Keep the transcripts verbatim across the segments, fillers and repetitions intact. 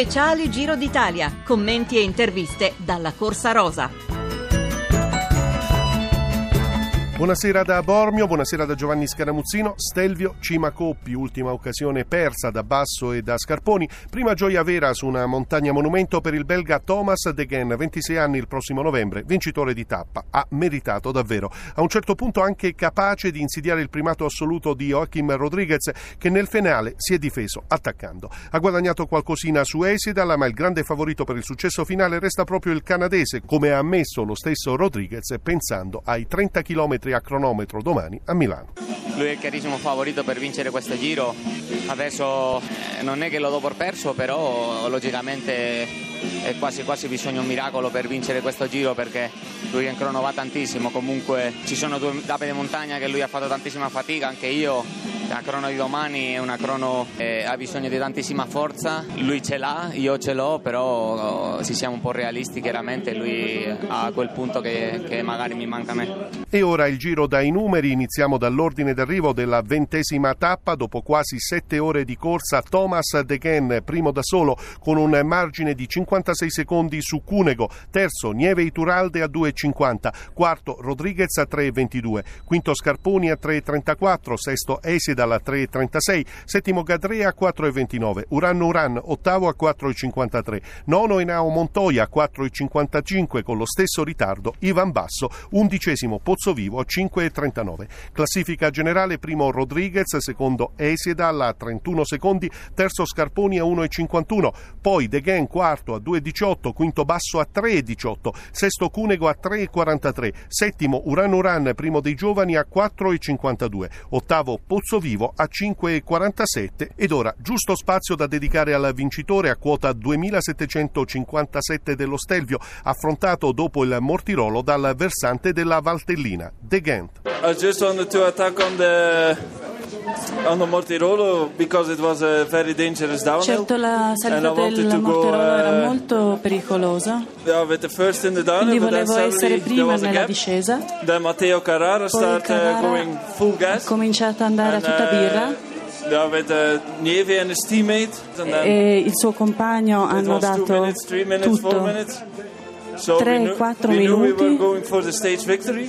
Speciale Giro d'Italia, commenti e interviste dalla Corsa Rosa. Buonasera da Bormio, buonasera da Giovanni Scaramuzzino. Stelvio, cima Coppi, ultima occasione persa da Basso e da Scarponi, prima gioia vera su una montagna monumento per il belga Thomas De Gendt, ventisei anni il prossimo novembre, vincitore di tappa. Ha meritato davvero, a un certo punto anche capace di insidiare il primato assoluto di Joaquim Rodríguez, che nel finale si è difeso attaccando. Ha guadagnato qualcosina su Hesjedal, ma il grande favorito per il successo finale resta proprio il canadese, come ha ammesso lo stesso Rodríguez pensando ai trenta chilometri a cronometro domani a Milano. Lui è il chiarissimo favorito per vincere questo giro. Adesso non è che lo do per perso, però logicamente è quasi quasi bisogna un miracolo per vincere questo giro, perché lui in crono va tantissimo. Comunque ci sono due tappe di montagna che lui ha fatto tantissima fatica, anche io. La crono di domani è una crono che ha bisogno di tantissima forza. Lui ce l'ha, io ce l'ho, però se siamo un po' realisti chiaramente lui ha quel punto che, che magari mi manca a me. E ora il giro dai numeri. Iniziamo dall'ordine d'arrivo della ventesima tappa. Dopo quasi sette ore di corsa, Thomas De Gendt primo da solo con un margine di cinquantasei secondi su Cunego, terzo Nieve Ituralde a due cinquanta, quarto Rodríguez a tre ventidue, quinto Scarponi a tre trentaquattro, sesto Hesjedal alla tre trentasei, settimo Gadrea a quattro ventinove, Urano Uran ottavo a quattro cinquantatré, nono Enao Montoya a quattro cinquantacinque con lo stesso ritardo Ivan Basso, undicesimo Pozzo Vivo a cinque trentanove. Classifica generale: primo Rodríguez, secondo Hesjedal a trentuno secondi, terzo Scarponi a uno cinquantuno, poi De Gendt quarto a due diciotto, quinto Basso a tre diciotto, sesto Cunego a tre quarantatré, settimo Urano Uran primo dei giovani a quattro cinquantadue, ottavo Pozzo Vivo a cinque quarantasette. Ed ora giusto spazio da dedicare al vincitore a quota duemilasettecentocinquantasette dello Stelvio, affrontato dopo il Mortirolo dal versante della Valtellina, De Gendt. I just wanted to attack on the on the Mortirolo because it was a very dangerous downhill. Certo, la salita del Mortirolo go, uh, era molto pericolosa. Yeah, with the first in the downhill, quindi volevo essere prima nella discesa. Then Matteo Carrara started Carrara going full gas. Ha cominciato ad andare and, a tutta birra. Yeah, with, uh, Nieve and his teammate. And then e il suo compagno hanno dato two minutes, three minutes, tutto. Minutes. So tre quattro minuti we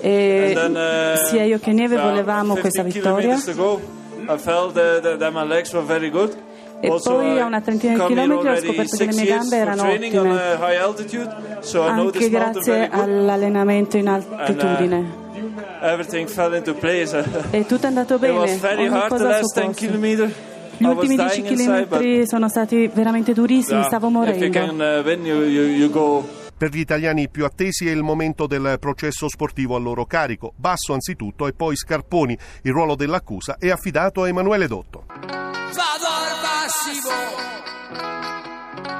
e then, uh, sia io che Nieve volevamo questa vittoria. Ago, I felt that, that my legs were very good. E also, poi a una trentina di chilometri ho scoperto che le mie gambe erano ottime, altitude, so anche grazie all'allenamento in altitudine. And, uh, Everything fell into place. E tutto è andato bene. Ogni cosa al suo posto. Gli ultimi dieci chilometri sono stati veramente durissimi, yeah, stavo morendo. Per gli italiani più attesi è il momento del processo sportivo al loro carico. Basso anzitutto e poi Scarponi. Il ruolo dell'accusa è affidato a Emanuele Dotto. Vado al massimo, vado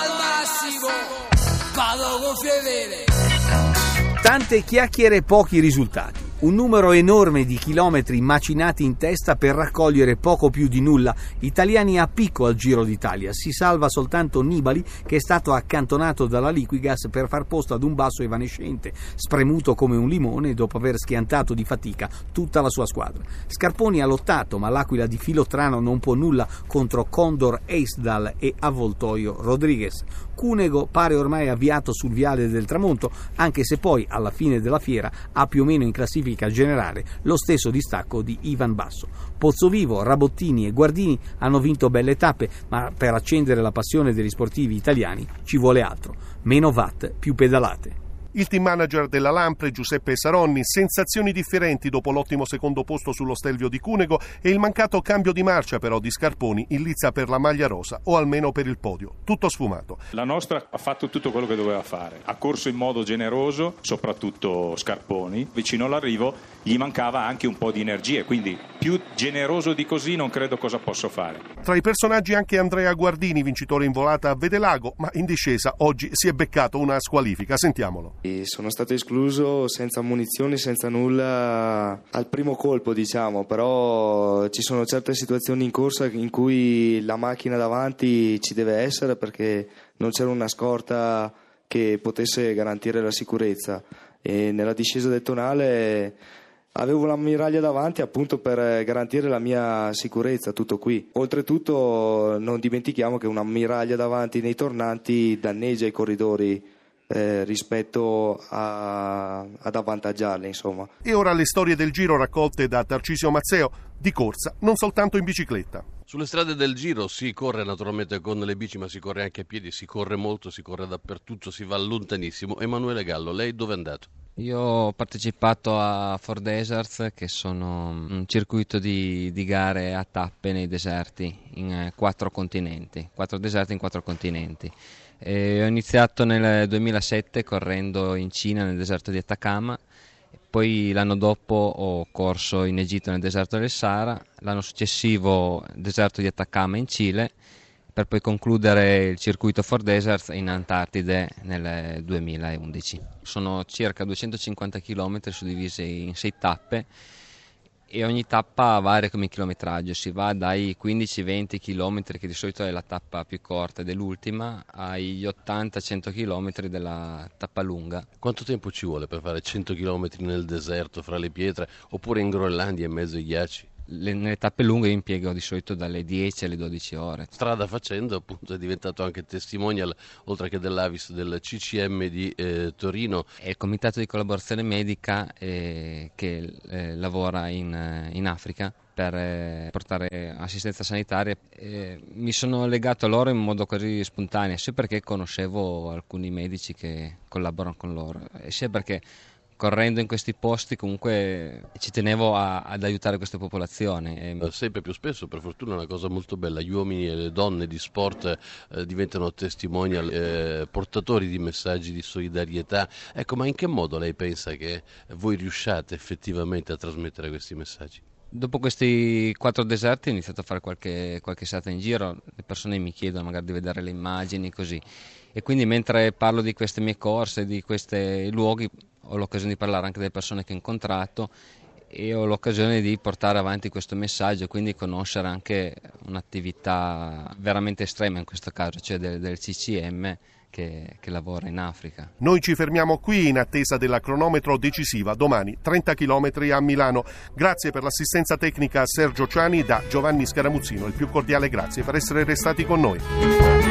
al massimo, vado con fedele. Tante chiacchiere e pochi risultati. Un numero enorme di chilometri macinati in testa per raccogliere poco più di nulla. Italiani a picco al Giro d'Italia. Si salva soltanto Nibali, che è stato accantonato dalla Liquigas per far posto ad un Basso evanescente, spremuto come un limone dopo aver schiantato di fatica tutta la sua squadra. Scarponi ha lottato, ma l'aquila di Filottrano non può nulla contro Condor, Hesjedal e Avvoltoio Rodríguez. Cunego pare ormai avviato sul viale del tramonto, anche se poi alla fine della fiera ha più o meno in classifica generale lo stesso distacco di Ivan Basso. Pozzo Vivo, Rabottini e Guardini hanno vinto belle tappe, ma per accendere la passione degli sportivi italiani ci vuole altro: meno watt, più pedalate. Il team manager della Lampre, Giuseppe Saronni, sensazioni differenti dopo l'ottimo secondo posto sullo Stelvio di Cunego e il mancato cambio di marcia però di Scarponi, in lizza per la maglia rosa o almeno per il podio. Tutto sfumato. La nostra ha fatto tutto quello che doveva fare, ha corso in modo generoso, soprattutto Scarponi. Vicino all'arrivo gli mancava anche un po' di energie, quindi più generoso di così non credo cosa posso fare. Tra i personaggi anche Andrea Guardini, vincitore in volata a Vedelago, ma in discesa oggi si è beccato una squalifica. Sentiamolo. E sono stato escluso senza munizioni, senza nulla, al primo colpo diciamo, però ci sono certe situazioni in corsa in cui la macchina davanti ci deve essere, perché non c'era una scorta che potesse garantire la sicurezza, e nella discesa del Tonale Avevo l'ammiraglia davanti appunto per garantire la mia sicurezza, tutto qui. Oltretutto non dimentichiamo che un'ammiraglia davanti nei tornanti danneggia i corridori Eh, rispetto a, ad avvantaggiarli, insomma. E ora le storie del Giro raccolte da Tarcisio Mazzeo, di corsa, non soltanto in bicicletta. Sulle strade del Giro si corre naturalmente con le bici, ma si corre anche a piedi, si corre molto, si corre dappertutto, si va lontanissimo. Emanuele Gallo, lei dove è andato? Io ho partecipato a For Deserts, che sono un circuito di, di gare a tappe nei deserti, in quattro continenti, quattro deserti in quattro continenti. E ho iniziato nel duemilasette correndo in Cina nel deserto di Atacama, poi l'anno dopo ho corso in Egitto nel deserto del Sahara, l'anno successivo deserto di Atacama in Cile, per poi concludere il circuito For Deserts in Antartide nel duemilaundici. Sono circa duecentocinquanta chilometri suddivisi in sei tappe e ogni tappa varia come chilometraggio, si va dai quindici venti chilometri, che di solito è la tappa più corta dell'ultima, agli ottanta cento chilometri della tappa lunga. Quanto tempo ci vuole per fare cento chilometri nel deserto, fra le pietre, oppure in Groenlandia in mezzo ai ghiacci? Le, nelle tappe lunghe io impiego di solito dalle dieci alle dodici ore. Strada facendo, appunto, è diventato anche testimonial, oltre che dell'Avis, del C C M di eh, Torino. È il comitato di collaborazione medica eh, che eh, lavora in, in Africa per eh, portare assistenza sanitaria. Eh, mi sono legato a loro in modo così spontaneo, sia perché conoscevo alcuni medici che collaborano con loro, sia perché correndo in questi posti comunque ci tenevo a, ad aiutare questa popolazione. Sempre più spesso, per fortuna, è una cosa molto bella, gli uomini e le donne di sport eh, diventano testimonial, eh, portatori di messaggi di solidarietà. Ecco, ma in che modo lei pensa che voi riusciate effettivamente a trasmettere questi messaggi? Dopo questi quattro deserti ho iniziato a fare qualche, qualche serata in giro, le persone mi chiedono magari di vedere le immagini, così, e quindi mentre parlo di queste mie corse, di questi luoghi, ho l'occasione di parlare anche delle persone che ho incontrato e ho l'occasione di portare avanti questo messaggio, quindi conoscere anche un'attività veramente estrema in questo caso, cioè del, del C C M che, che lavora in Africa. Noi ci fermiamo qui in attesa della cronometro decisiva domani, trenta chilometri a Milano. Grazie per l'assistenza tecnica a Sergio Ciani, da Giovanni Scaramuzzino il più cordiale grazie per essere restati con noi.